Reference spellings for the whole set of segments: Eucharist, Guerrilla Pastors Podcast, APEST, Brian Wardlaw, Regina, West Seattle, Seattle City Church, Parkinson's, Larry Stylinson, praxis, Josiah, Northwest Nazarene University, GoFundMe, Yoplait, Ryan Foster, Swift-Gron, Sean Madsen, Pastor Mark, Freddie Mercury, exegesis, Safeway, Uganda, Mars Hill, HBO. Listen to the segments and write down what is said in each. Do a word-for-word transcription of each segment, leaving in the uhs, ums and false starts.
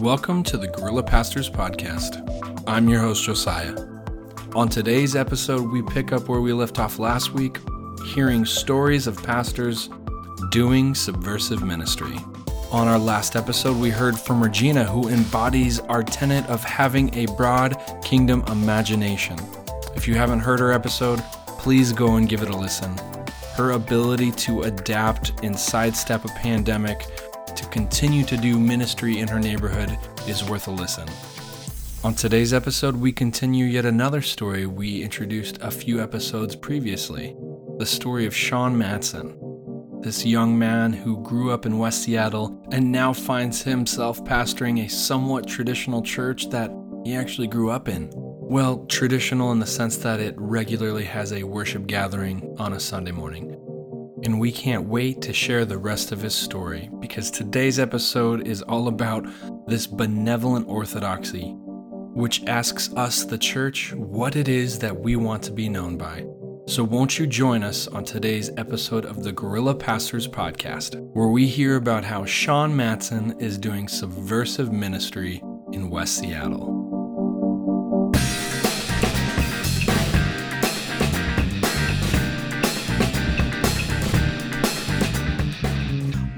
Welcome to the Guerrilla Pastors Podcast. I'm your host, Josiah. On today's episode, we pick up where we left off last week, hearing stories of pastors doing subversive ministry. On our last episode, we heard from Regina, who embodies our tenet of having a broad kingdom imagination. If you haven't heard her episode, please go and give it a listen. Her ability to adapt and sidestep a pandemic to continue to do ministry in her neighborhood is worth a listen. On today's episode, we continue yet another story we introduced a few episodes previously, the story of Sean Madsen, this young man who grew up in West Seattle and now finds himself pastoring a somewhat traditional church that he actually grew up in. Well, traditional in the sense that it regularly has a worship gathering on a Sunday morning. And we can't wait to share the rest of his story, because today's episode is all about this benevolent orthodoxy, which asks us, the church, what it is that we want to be known by. So won't you join us on today's episode of the Guerrilla Pastors Podcast, where we hear about how Sean Madsen is doing subversive ministry in West Seattle.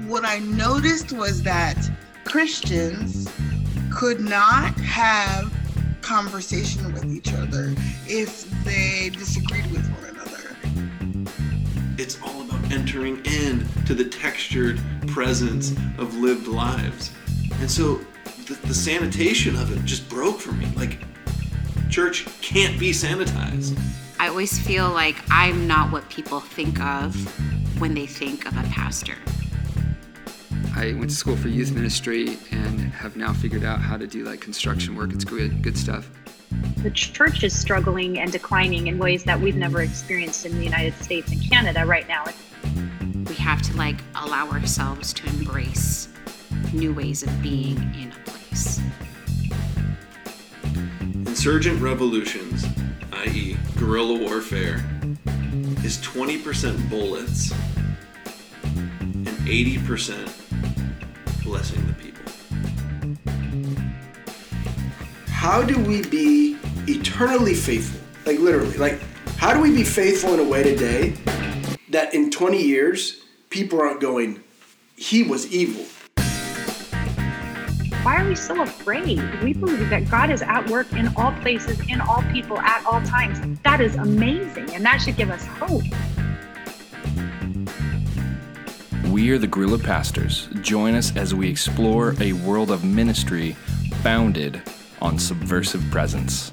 What I noticed was that Christians could not have conversation with each other if they disagreed with one another. It's all about entering in to the textured presence of lived lives. And so the, the sanitation of it just broke for me. Like, church can't be sanitized. I always feel like I'm not what people think of when they think of a pastor. I went to school for youth ministry and have now figured out how to do like construction work. It's good, good stuff. The church is struggling and declining in ways that we've never experienced in the United States and Canada right now. We have to like allow ourselves to embrace new ways of being in a place. Insurgent revolutions, that is guerrilla warfare, is twenty percent bullets and eighty percent blessing the people. How do we be eternally faithful? Like literally, like how do we be faithful in a way today that in twenty years, people aren't going, he was evil? Why are we so afraid? We believe that God is at work in all places, in all people, at all times. That is amazing, and that should give us hope. We are the Guerrilla Pastors. Join us as we explore a world of ministry founded on subversive presence.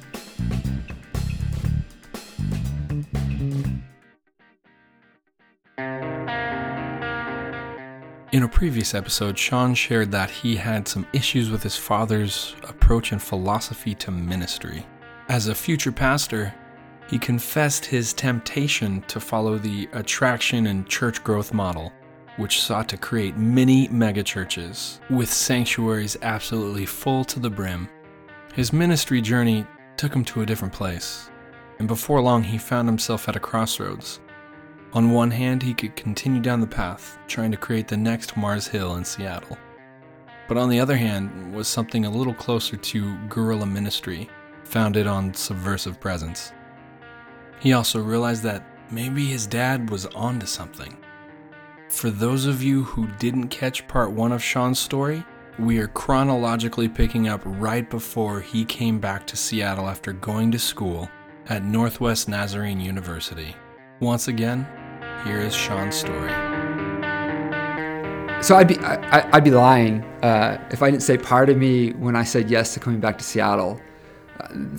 In a previous episode, Sean shared that he had some issues with his father's approach and philosophy to ministry. As a future pastor, he confessed his temptation to follow the attraction and church growth model, which sought to create mini megachurches with sanctuaries absolutely full to the brim. His ministry journey took him to a different place, and before long he found himself at a crossroads. On one hand, he could continue down the path, trying to create the next Mars Hill in Seattle. But on the other hand was something a little closer to guerrilla ministry, founded on subversive presence. He also realized that maybe his dad was onto something. For those of you who didn't catch part one of Sean's story, we are chronologically picking up right before he came back to Seattle after going to school at Northwest Nazarene University. Once again, here is Sean's story. So I'd be, I, I'd be lying uh, if I didn't say part of me when I said yes to coming back to Seattle.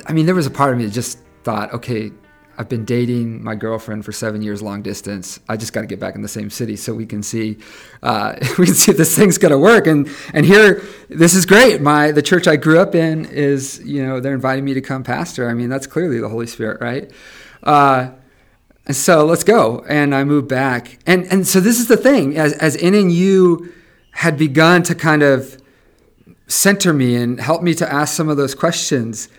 I mean, there was a part of me that just thought, okay, I've been dating my girlfriend for seven years long distance. I just got to get back in the same city so we can see uh, we can see if this thing's going to work. And and here, this is great. My the church I grew up in is, you know, they're inviting me to come pastor. I mean, that's clearly the Holy Spirit, right? Uh, and so let's go. And I moved back. And and so this is the thing. As, as N N U had begun to kind of center me and help me to ask some of those questions,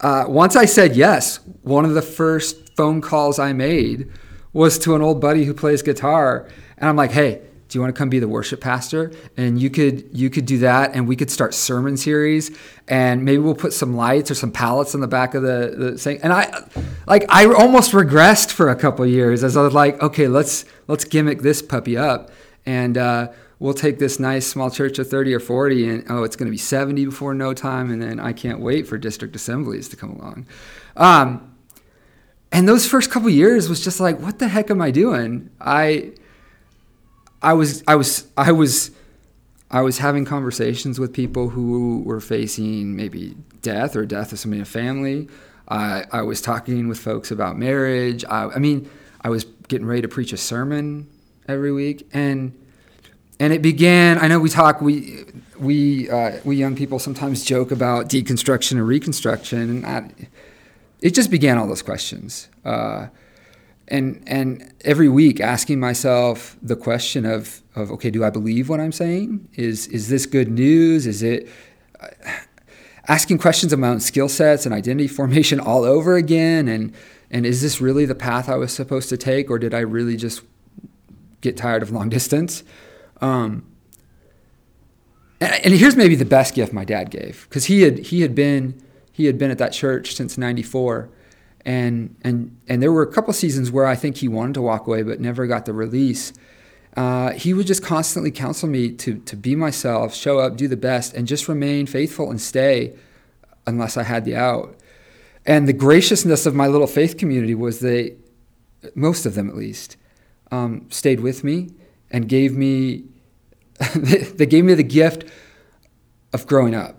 uh, once I said yes, one of the first phone calls I made was to an old buddy who plays guitar. And I'm like, hey, do do you want to come be the worship pastor? And you could you could do that, and we could start sermon series, and maybe we'll put some lights or some pallets on the back of the, the thing. And I like I almost regressed for a couple of years as I was like, okay, let's let's gimmick this puppy up, and uh, we'll take this nice small church of thirty or forty, and oh, it's going to be seventy before no time, and then I can't wait for district assemblies to come along. Um, and those first couple of years was just like, what the heck am I doing? I I was I was I was I was having conversations with people who were facing maybe death or death of somebody in a family. I I was talking with folks about marriage. I, I mean, I was getting ready to preach a sermon every week, and and it began. I know we talk we we uh, we young people sometimes joke about deconstruction and reconstruction, and I, it just began all those questions. Uh, And and every week asking myself the question of, of okay, do I believe what I'm saying? Is is this good news? Is it uh, asking questions of my own skill sets and identity formation all over again? And and is this really the path I was supposed to take, or did I really just get tired of long distance? Um, and, and here's maybe the best gift my dad gave, because he had he had been he had been at that church since ninety-four. And and and there were a couple seasons where I think he wanted to walk away but never got the release. Uh, he would just constantly counsel me to to be myself, show up, do the best, and just remain faithful and stay unless I had the out. And the graciousness of my little faith community was they, most of them at least, um, stayed with me and gave me, they gave me the gift of growing up.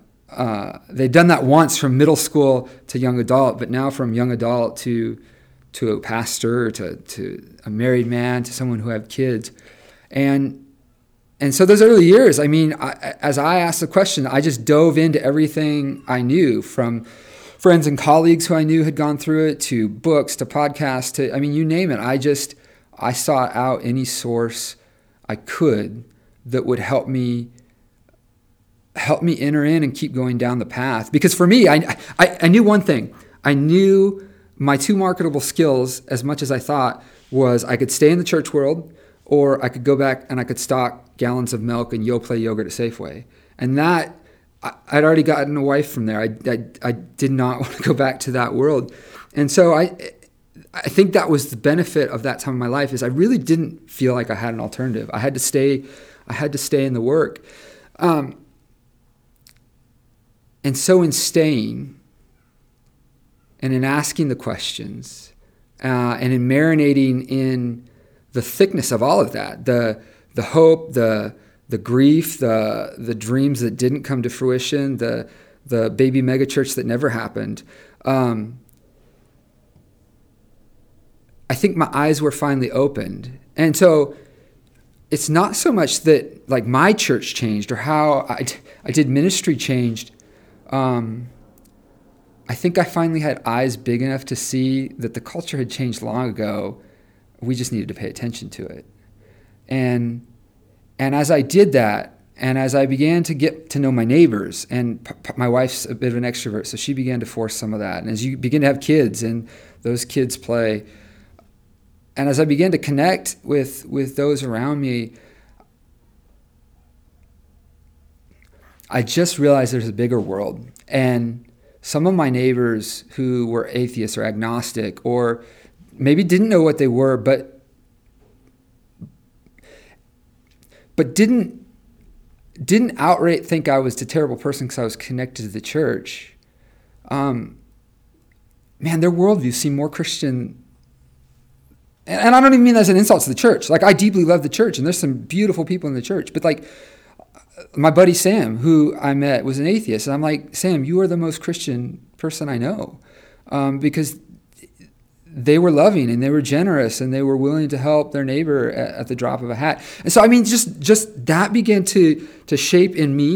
Uh, they'd done that once from middle school to young adult, but now from young adult to to a pastor, to to a married man, to someone who had kids, and and so those early years, I mean, I, as I asked the question, I just dove into everything I knew, from friends and colleagues who I knew had gone through it, to books, to podcasts, to I mean, you name it. I just I sought out any source I could that would help me. help me enter in and keep going down the path. Because for me, I, I I knew one thing. I knew my two marketable skills, as much as I thought, was I could stay in the church world, or I could go back and I could stock gallons of milk and Yoplait yogurt at Safeway. And that, I, I'd already gotten a wife from there. I, I, I did not want to go back to that world. And so I I think that was the benefit of that time of my life, is I really didn't feel like I had an alternative. I had to stay, I had to stay in the work. Um, And so in staying, and in asking the questions, uh, and in marinating in the thickness of all of that, the the hope, the the grief, the the dreams that didn't come to fruition, the the baby megachurch that never happened, um, I think my eyes were finally opened. And so it's not so much that like my church changed or how I, I did ministry changed. Um, I think I finally had eyes big enough to see that the culture had changed long ago. We just needed to pay attention to it. And and as I did that, and as I began to get to know my neighbors, and p- p- my wife's a bit of an extrovert, so she began to force some of that. And as you begin to have kids, and those kids play, and as I began to connect with, with those around me, I just realized there's a bigger world. And some of my neighbors who were atheists or agnostic, or maybe didn't know what they were, but but didn't didn't outright think I was a terrible person because I was connected to the church. Um, man, their worldview seemed more Christian. And, and I don't even mean that as an insult to the church. Like, I deeply love the church, and there's some beautiful people in the church, but like, my buddy Sam, who I met, was an atheist. And I'm like, Sam, you are the most Christian person I know. Um, because they were loving, and they were generous, and they were willing to help their neighbor at, at the drop of a hat. And so, I mean, just just that began to, to shape in me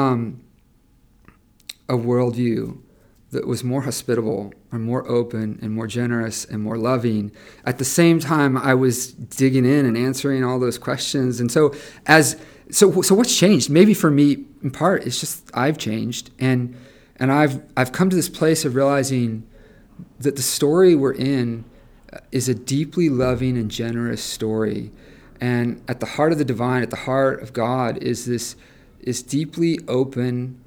um, a worldview that was more hospitable and more open and more generous and more loving. At the same time, I was digging in and answering all those questions. And so as... So so what's changed? Maybe for me, in part, it's just I've changed, and and I've I've come to this place of realizing that the story we're in is a deeply loving and generous story And at the heart of the divine, at the heart of God, is this is deeply open,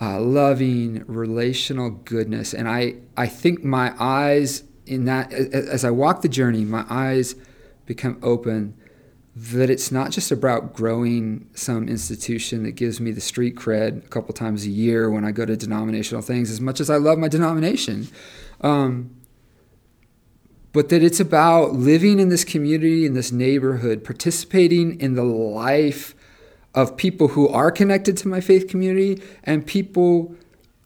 uh, loving, relational goodness. And I, I think my eyes in that, as I walk the journey, my eyes become open that it's not just about growing some institution that gives me the street cred a couple times a year when I go to denominational things, as much as I love my denomination. Um, but that it's about living in this community, in this neighborhood, participating in the life of people who are connected to my faith community and people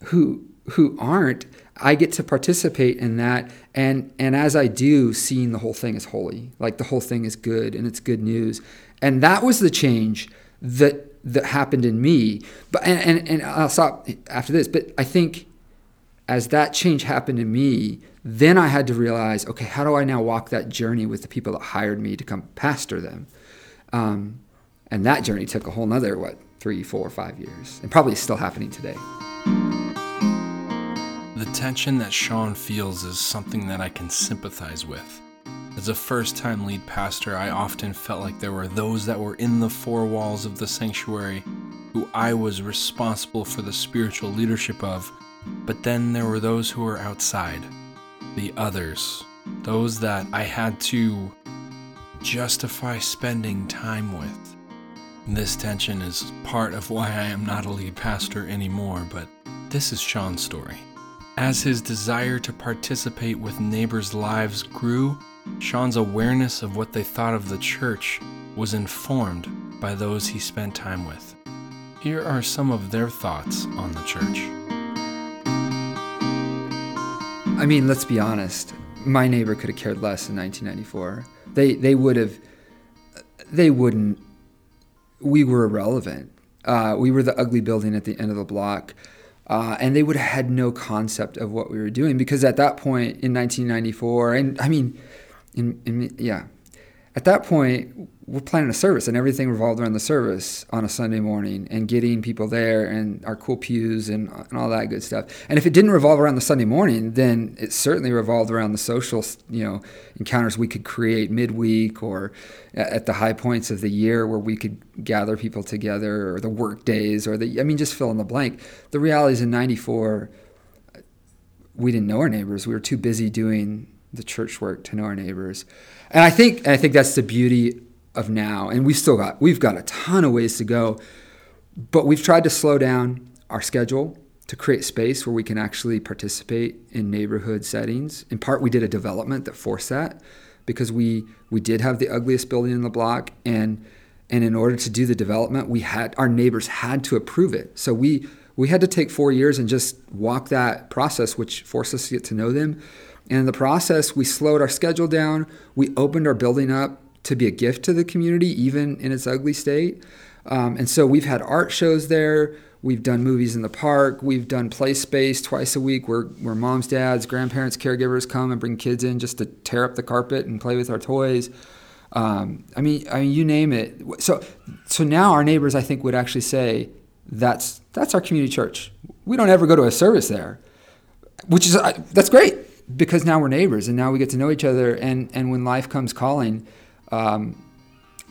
who who aren't. I get to participate in that, and and as I do, seeing the whole thing as holy, like the whole thing is good and it's good news. And that was the change that that happened in me. But and, and, and I'll stop after this, but I think as that change happened in me, then I had to realize, okay, how do I now walk that journey with the people that hired me to come pastor them? Um, and that journey took a whole nother, what, three, four, five years, and probably still happening today. The tension that Sean feels is something that I can sympathize with. As a first-time lead pastor, I often felt like there were those that were in the four walls of the sanctuary who I was responsible for the spiritual leadership of, but then there were those who were outside, the others, those that I had to justify spending time with. This tension is part of why I am not a lead pastor anymore, but this is Sean's story. As his desire to participate with neighbors' lives grew, Sean's awareness of what they thought of the church was informed by those he spent time with. Here are some of their thoughts on the church. I mean, let's be honest. My neighbor could have cared less in nineteen ninety-four. They they would have, they wouldn't. We were irrelevant. Uh, we were the ugly building at the end of the block. Uh, and they would have had no concept of what we were doing, because at that point in nineteen ninety-four, and I mean, in, in, yeah, at that point we're planning a service and everything revolved around the service on a Sunday morning and getting people there and our cool pews and, and all that good stuff. And if it didn't revolve around the Sunday morning, then it certainly revolved around the social, you know, encounters we could create midweek or at the high points of the year where we could gather people together, or the work days, or the, I mean, just fill in the blank. The reality is in ninety-four, we didn't know our neighbors. We were too busy doing the church work to know our neighbors. And I think, and I think that's the beauty of now, and we've still got we've got a ton of ways to go, but we've tried to slow down our schedule to create space where we can actually participate in neighborhood settings. In part, we did a development that forced that, because we we did have the ugliest building in the block, and and in order to do the development, we had our neighbors had to approve it. So we we had to take four years and just walk that process, which forced us to get to know them. And in the process, we slowed our schedule down. We opened our building up to be a gift to the community, even in its ugly state. Um, and so we've had art shows there. We've done movies in the park. We've done play space twice a week where, where moms, dads, grandparents, caregivers come and bring kids in just to tear up the carpet and play with our toys. Um, I mean, I mean, you name it. So, so now our neighbors, I think, would actually say, that's that's our community church. We don't ever go to a service there, which is, I, that's great, because now we're neighbors and now we get to know each other. And, and when life comes calling, Um,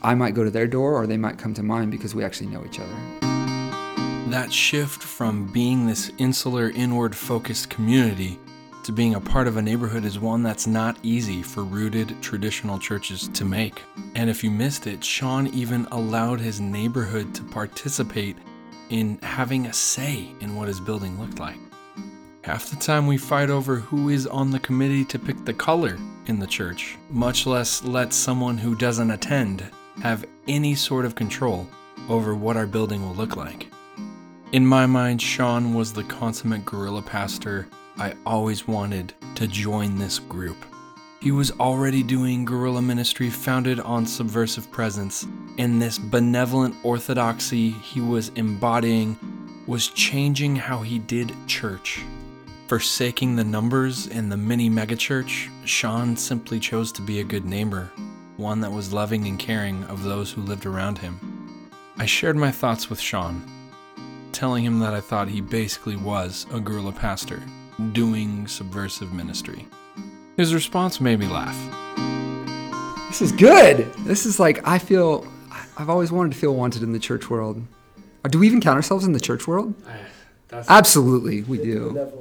I might go to their door or they might come to mine, because we actually know each other. That shift from being this insular, inward-focused community to being a part of a neighborhood is one that's not easy for rooted traditional churches to make. And if you missed it, Sean even allowed his neighborhood to participate in having a say in what his building looked like. Half the time we fight over who is on the committee to pick the color in the church, much less let someone who doesn't attend have any sort of control over what our building will look like. In my mind, Sean was the consummate guerrilla pastor I always wanted to join this group. He was already doing guerrilla ministry founded on subversive presence, and this benevolent orthodoxy he was embodying was changing how he did church. Forsaking the numbers and the mini megachurch, Sean simply chose to be a good neighbor, one that was loving and caring of those who lived around him. I shared my thoughts with Sean, telling him that I thought he basically was a guerrilla pastor, doing subversive ministry. His response made me laugh. This is good. This is like, I feel, I've always wanted to feel wanted in the church world. Do we even count ourselves in the church world? That's Absolutely, we do.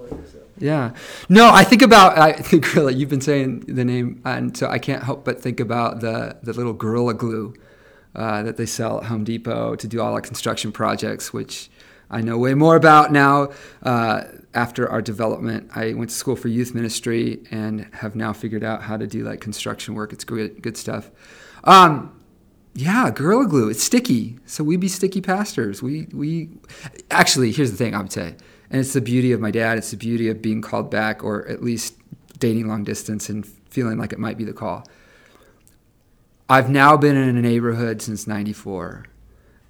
Yeah. No, I think about, I think Guerrilla, you've been saying the name, and so I can't help but think about the, the little Gorilla Glue uh, that they sell at Home Depot to do all our construction projects, which I know way more about now. Uh, after our development, I went to school for youth ministry and have now figured out how to do like construction work. It's good, good stuff. Um, yeah, Gorilla Glue. It's sticky. So we be sticky pastors. We we actually, here's the thing I would say, and it's the beauty of my dad. It's the beauty of being called back, or at least dating long distance and feeling like it might be the call. I've now been in a neighborhood since ninety-four,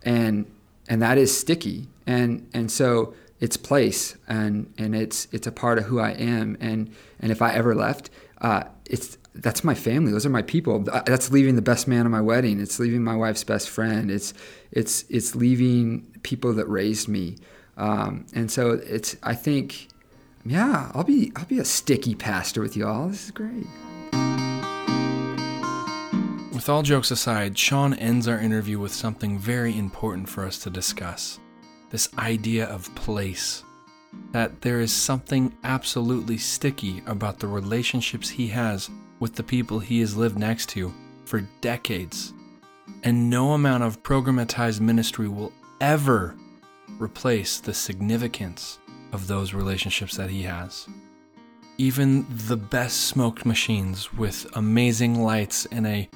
and and that is sticky. And and so it's place, and, and it's it's a part of who I am. And, and if I ever left, uh, it's that's my family. Those are my people. That's leaving the best man at my wedding. It's leaving my wife's best friend. It's it's it's leaving people that raised me. Um, and so it's I think, yeah, I'll be I'll be a sticky pastor with y'all. This is great. With all jokes aside, Sean ends our interview with something very important for us to discuss. This idea of place, that there is something absolutely sticky about the relationships he has with the people he has lived next to for decades. And no amount of programmatized ministry will ever replace the significance of those relationships that he has. Even the best smoked machines with amazing lights and a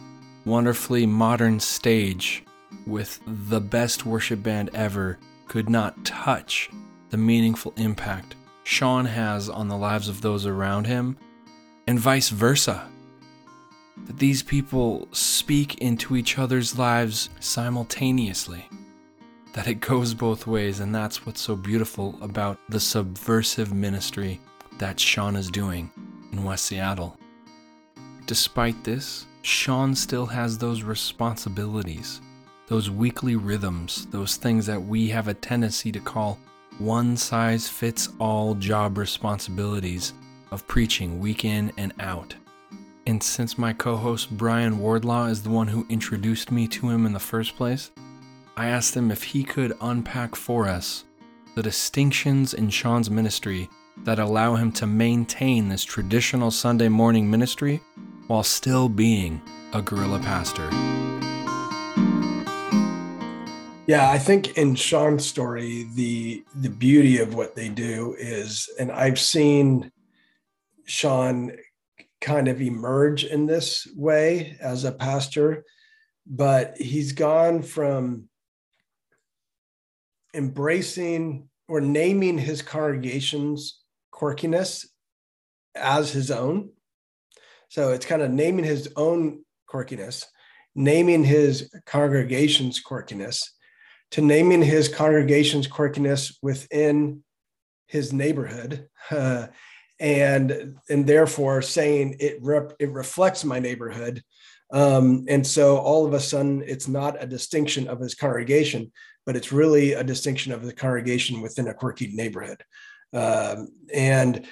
wonderfully modern stage with the best worship band ever could not touch the meaningful impact Sean has on the lives of those around him, and vice versa. That these people speak into each other's lives simultaneously. That it goes both ways, and that's what's so beautiful about the subversive ministry that Sean is doing in West Seattle. Despite this, Sean still has those responsibilities. Those weekly rhythms, those things that we have a tendency to call one-size-fits-all job responsibilities of preaching week in and out. And since my co-host Brian Wardlaw is the one who introduced me to him in the first place, I asked him if he could unpack for us the distinctions in Sean's ministry that allow him to maintain this traditional Sunday morning ministry while still being a guerrilla pastor. Yeah, I think in Sean's story, the the beauty of what they do is, and I've seen Sean kind of emerge in this way as a pastor, but he's gone from embracing or naming his congregation's quirkiness as his own. So it's kind of naming his own quirkiness, naming his congregation's quirkiness, to naming his congregation's quirkiness within his neighborhood, uh, and and therefore saying it rep, it reflects my neighborhood, um, and so all of a sudden it's not a distinction of his congregation, but it's really a distinction of the congregation within a quirky neighborhood, um, and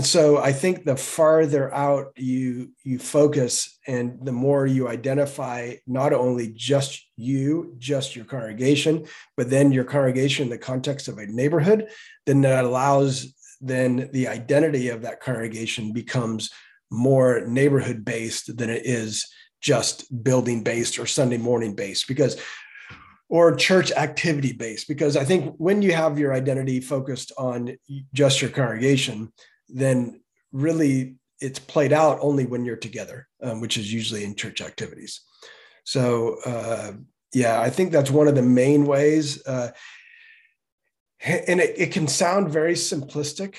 so I think the farther out you you focus and the more you identify not only just you, just your congregation, but then your congregation in the context of a neighborhood, then that allows then the identity of that congregation becomes more neighborhood based than it is just building based or Sunday morning based, because or church activity based, because I think when you have your identity focused on just your congregation, then really it's played out only when you're together, um, which is usually in church activities. So, uh, yeah, I think that's one of the main ways. Uh, and it, it can sound very simplistic.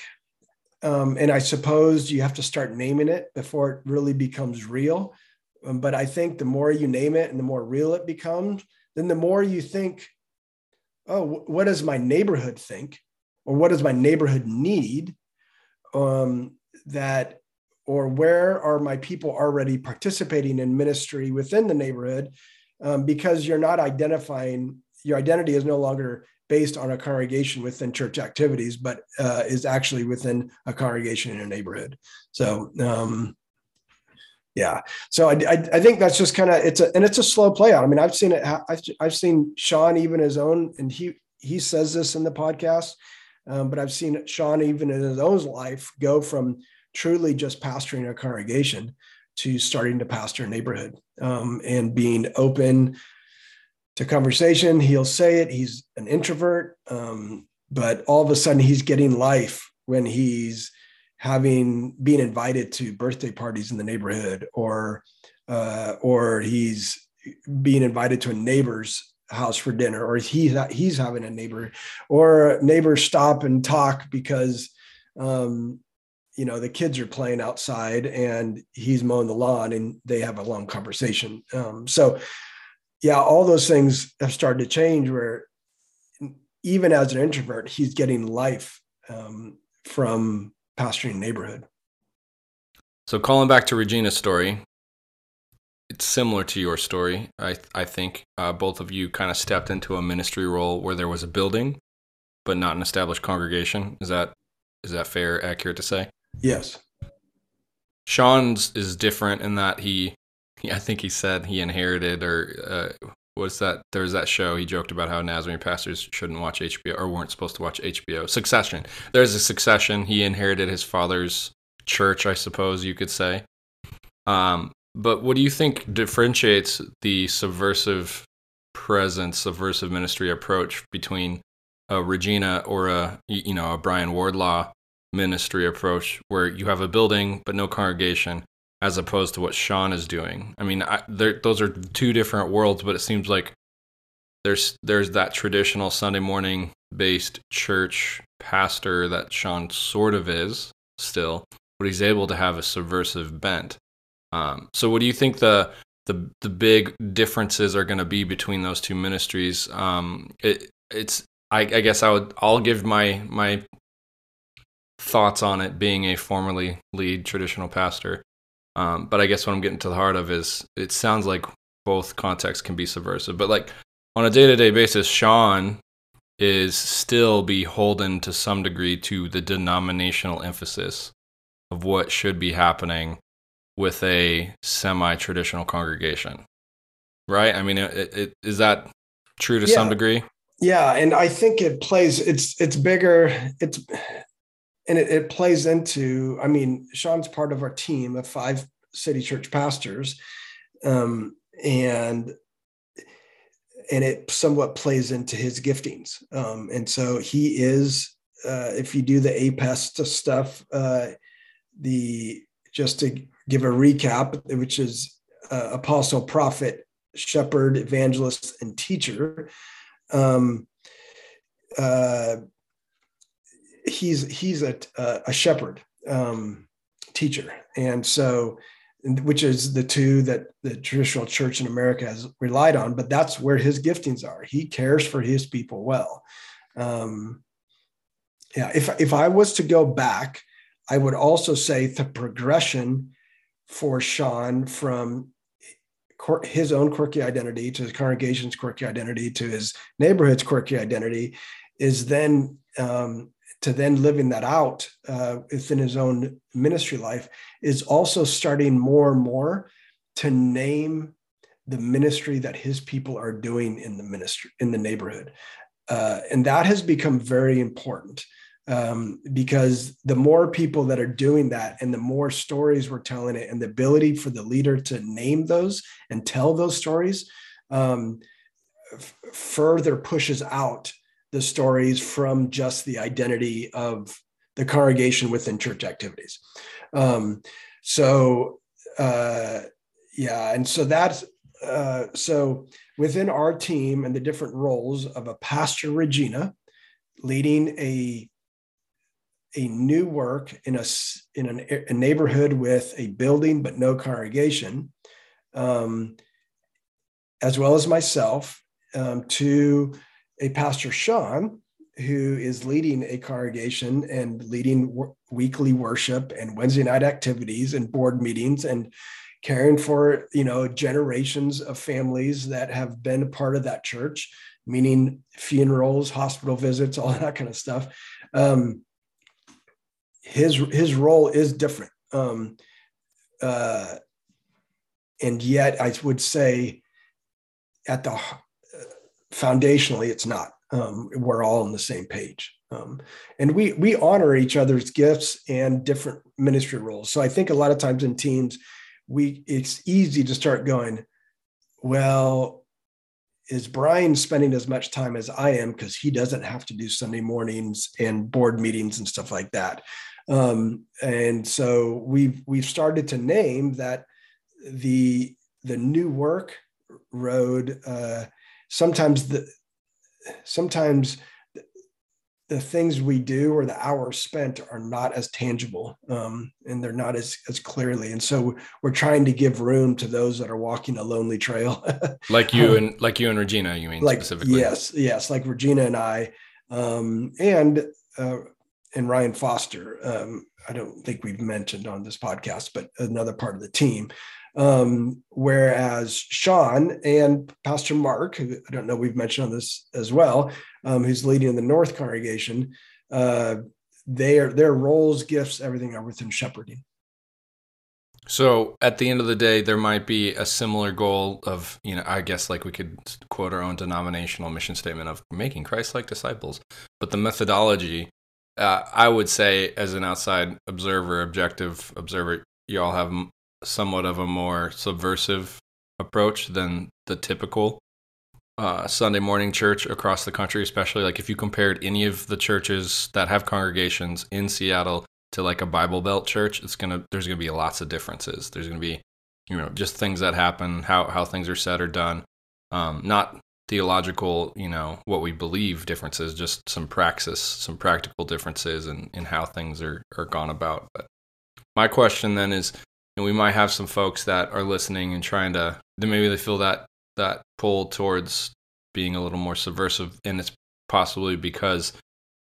Um, and I suppose you have to start naming it before it really becomes real. Um, but I think the more you name it and the more real it becomes, then the more you think, oh, what does my neighborhood think? Or what does my neighborhood need? Um, that, or where are my people already participating in ministry within the neighborhood? Um, because you're not identifying, your identity is no longer based on a congregation within church activities, but uh, is actually within a congregation in a neighborhood. So um, Yeah. So I, I, I think that's just kind of, it's a, and it's a slow play out. I mean, I've seen it. I've, I've seen Sean, even his own, and he, he says this in the podcast, um, but I've seen Sean, even in his own life, go from truly just pastoring a congregation to starting to pastor a neighborhood, um, and being open to conversation. He'll say it. He's an introvert. Um, but all of a sudden he's getting life when he's having being invited to birthday parties in the neighborhood, or uh, or he's being invited to a neighbor's house for dinner, or he's he's having a neighbor or neighbors stop and talk because um, you know the kids are playing outside and he's mowing the lawn and they have a long conversation. Um, so yeah, all those things have started to change. Where even as an introvert, he's getting life um, from pastoring neighborhood. So calling back to Regina's story, it's similar to your story. I I think uh, both of you kind of stepped into a ministry role where there was a building, but not an established congregation. Is that is that fair, accurate to say? Yes. Sean's is different in that he, I think he said he inherited, or uh, was that, there was that show he joked about how Nazarene pastors shouldn't watch H B O, or weren't supposed to watch H B O. Succession. There's a Succession. He inherited his father's church, I suppose you could say. Um, but what do you think differentiates the subversive presence, subversive ministry approach between a Regina or a, you know, a Brian Wardlaw ministry approach where you have a building but no congregation, as opposed to what Sean is doing? I mean, I, those are two different worlds, but it seems like there's there's that traditional Sunday morning-based church pastor that Sean sort of is still, but he's able to have a subversive bent. Um, so what do you think the the, the big differences are going to be between those two ministries? Um, it, it's I, I guess I would, I'll give my my thoughts on it being a formerly lead traditional pastor. Um, but I guess what I'm getting to the heart of is it sounds like both contexts can be subversive. But like on a day-to-day basis, Sean is still beholden to some degree to the denominational emphasis of what should be happening with a semi-traditional congregation, right? I mean, it, it, is that true to yeah. some degree? Yeah, and I think it plays. It's it's bigger. It's. And it, it plays into, I mean, Sean's part of our team of five city church pastors. Um, and, and it somewhat plays into his giftings. Um, and so he is, uh, if you do the APEST stuff, uh, the, just to give a recap, which is uh, apostle, prophet, shepherd, evangelist, and teacher, um, uh, he's he's a a shepherd um, teacher, and so which is the two that the traditional church in America has relied on. But that's where his giftings are. He cares for his people well. Um, yeah, if if I was to go back, I would also say the progression for Sean from his own quirky identity to his congregation's quirky identity to his neighborhood's quirky identity is then. Um, to then living that out uh, within his own ministry life is also starting more and more to name the ministry that his people are doing in the ministry, in the neighborhood. Uh, and that has become very important um, because the more people that are doing that and the more stories we're telling it and the ability for the leader to name those and tell those stories um, f- further pushes out the stories from just the identity of the congregation within church activities. Um, so, uh, yeah. And so that's, uh, so within our team and the different roles of a pastor Regina, leading a, a new work in a, in an, a neighborhood with a building, but no congregation, um, as well as myself, um, to, a pastor Sean, who is leading a congregation and leading w- weekly worship and Wednesday night activities and board meetings and caring for, you know, generations of families that have been a part of that church, meaning funerals, hospital visits, all that kind of stuff. Um, his, his role is different. Um, uh, And yet I would say at the uh, foundationally, it's not. Um, we're all on the same page. Um, and we we honor each other's gifts and different ministry roles. So I think a lot of times in teams, we it's easy to start going, well, is Brian spending as much time as I am because he doesn't have to do Sunday mornings and board meetings and stuff like that. Um, and so we've we've started to name that the the new work road. Uh, sometimes the sometimes. the things we do or the hours spent are not as tangible um, and they're not as, as clearly. And so we're trying to give room to those that are walking a lonely trail. like you um, and like you and Regina, you mean like, specifically? Yes. Yes. Like Regina and I um, and, uh, and Ryan Foster. Um, I don't think we've mentioned on this podcast, but another part of the team. Um, whereas Sean and Pastor Mark, who I don't know, we've mentioned on this as well, um, who's leading the North congregation, uh, they are, their roles, gifts, everything are within shepherding. So at the end of the day, there might be a similar goal of, you know, I guess like we could quote our own denominational mission statement of making Christ-like disciples, but the methodology, uh, I would say as an outside observer, objective observer, you all have somewhat of a more subversive approach than the typical uh, Sunday morning church across the country, especially like if you compared any of the churches that have congregations in Seattle to like a Bible Belt church, it's gonna there's gonna be lots of differences. There's gonna be, you know, just things that happen, how how things are said or done, um, not theological, you know, what we believe differences, just some praxis, some practical differences in, in how things are are gone about. But my question then is. And we might have some folks that are listening and trying to, maybe they feel that that pull towards being a little more subversive, and it's possibly because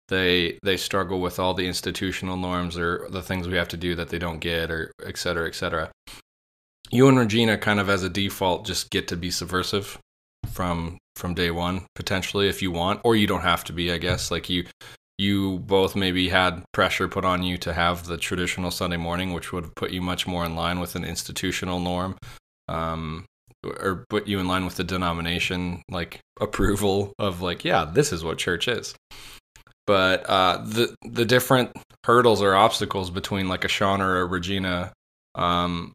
they they struggle with all the institutional norms or the things we have to do that they don't get, or et cetera, et cetera. You and Regina kind of as a default just get to be subversive from from day one, potentially, if you want, or you don't have to be, I guess. Like you You both maybe had pressure put on you to have the traditional Sunday morning, which would have put you much more in line with an institutional norm, um, or put you in line with the denomination, like approval of like, yeah, this is what church is. But uh, the the different hurdles or obstacles between like a Sean or a Regina, um,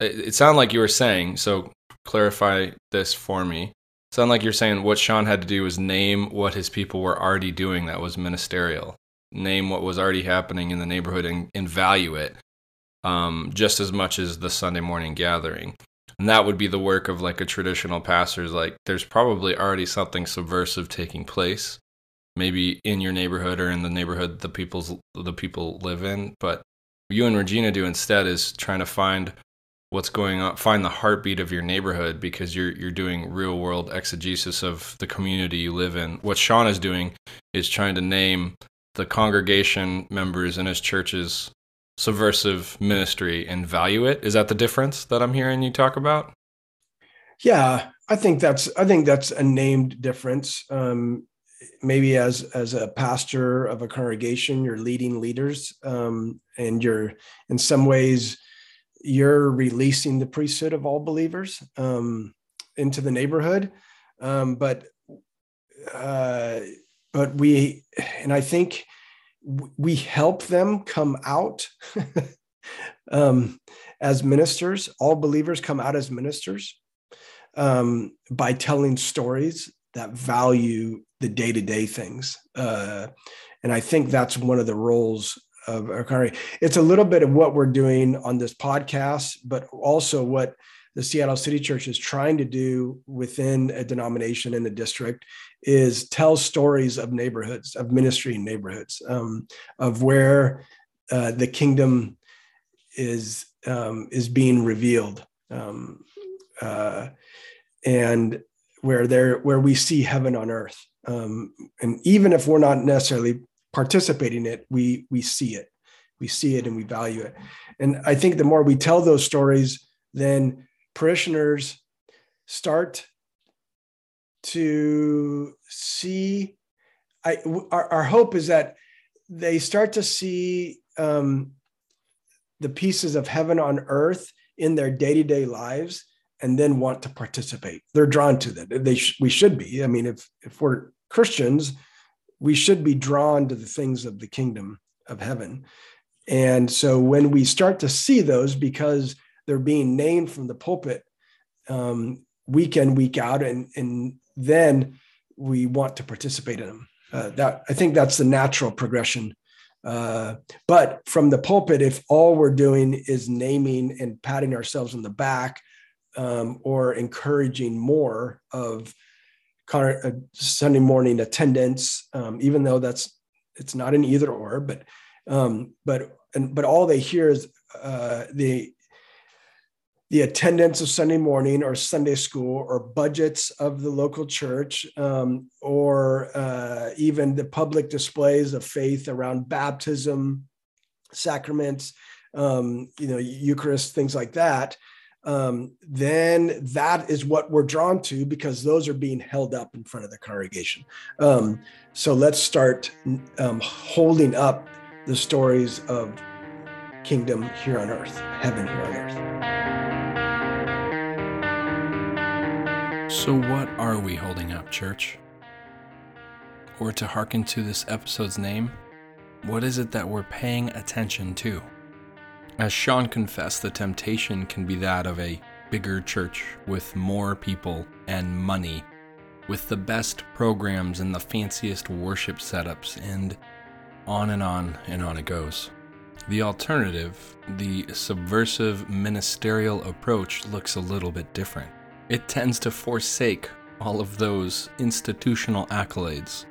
it, it sounded like you were saying, so clarify this for me. Sound like you're saying what Sean had to do was name what his people were already doing that was ministerial, name what was already happening in the neighborhood and, and value it um, just as much as the Sunday morning gathering. And that would be the work of like a traditional pastor's, like there's probably already something subversive taking place, maybe in your neighborhood or in the neighborhood the people's the people live in. But what you and Regina do instead is trying to find what's going on, find the heartbeat of your neighborhood, because you're you're doing real world exegesis of the community you live in. What Sean is doing is trying to name the congregation members in his church's subversive ministry and value it. Is that the difference that I'm hearing you talk about? Yeah, I think that's I think that's a named difference. Um, maybe as as a pastor of a congregation, you're leading leaders, um, and you're in some ways. You're releasing the priesthood of all believers um, into the neighborhood. Um, but, uh, but we, and I think we help them come out um, as ministers. All believers come out as ministers um, by telling stories that value the day-to-day things. Uh, and I think that's one of the roles of our congregation. It's a little bit of what we're doing on this podcast, but also what the Seattle City Church is trying to do within a denomination in the district is tell stories of neighborhoods, of ministry neighborhoods, um, of where uh, the kingdom is um, is being revealed, um, uh, and where there where we see heaven on earth, um, and even if we're not necessarily participating in it, we we see it, we see it, and we value it. And I think the more we tell those stories, then parishioners start to see. I our, our hope is that they start to see um, the pieces of heaven on earth in their day-to-day lives and then want to participate. They're drawn to that. They sh- we should be. I mean, if if we're Christians, we should be drawn to the things of the kingdom of heaven. And so when we start to see those, because they're being named from the pulpit um, week in, week out, and, and then we want to participate in them. Uh, that I think that's the natural progression. Uh, but from the pulpit, if all we're doing is naming and patting ourselves on the back um, or encouraging more of Sunday morning attendance, um, even though that's it's not an either or, but um, but and but all they hear is uh, the the attendance of Sunday morning or Sunday school or budgets of the local church um, or uh, even the public displays of faith around baptism, sacraments, um, you know, Eucharist, things like that. Um, then that is what we're drawn to because those are being held up in front of the congregation. Um, so let's start um, holding up the stories of kingdom here on earth, heaven here on earth. So what are we holding up, church? Or to hearken to this episode's name, what is it that we're paying attention to? As Sean confessed, the temptation can be that of a bigger church with more people and money, with the best programs and the fanciest worship setups, and on and on and on it goes. The alternative, the subversive ministerial approach, looks a little bit different. It tends to forsake all of those institutional accolades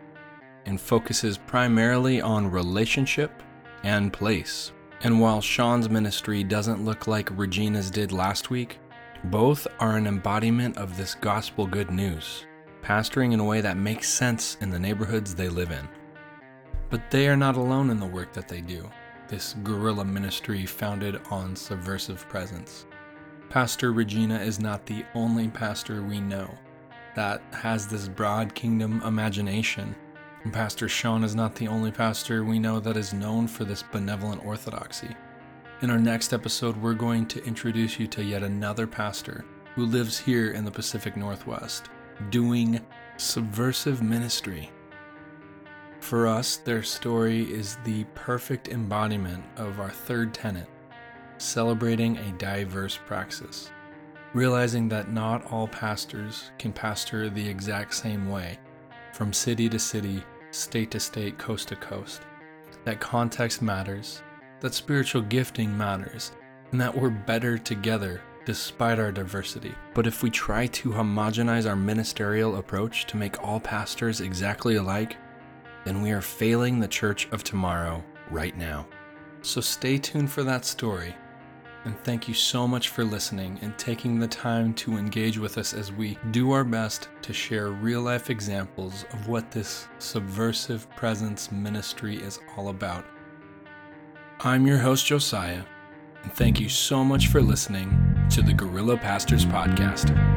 and focuses primarily on relationship and place. And while Sean's ministry doesn't look like Regina's did last week, both are an embodiment of this gospel good news, pastoring in a way that makes sense in the neighborhoods they live in. But they are not alone in the work that they do, this guerrilla ministry founded on subversive presence. Pastor Regina is not the only pastor we know that has this broad kingdom imagination. And Pastor Sean is not the only pastor we know that is known for this benevolent orthodoxy. In our next episode, we're going to introduce you to yet another pastor who lives here in the Pacific Northwest, doing subversive ministry. For us, their story is the perfect embodiment of our third tenet, celebrating a diverse praxis, realizing that not all pastors can pastor the exact same way, from city to city, state to state, coast to coast, that context matters, that spiritual gifting matters, and that we're better together despite our diversity. But if we try to homogenize our ministerial approach to make all pastors exactly alike, then we are failing the church of tomorrow right now. So stay tuned for that story, and thank you so much for listening and taking the time to engage with us as we do our best to share real-life examples of what this subversive presence ministry is all about. I'm your host, Josiah, and thank you so much for listening to the Guerrilla Pastors Podcast.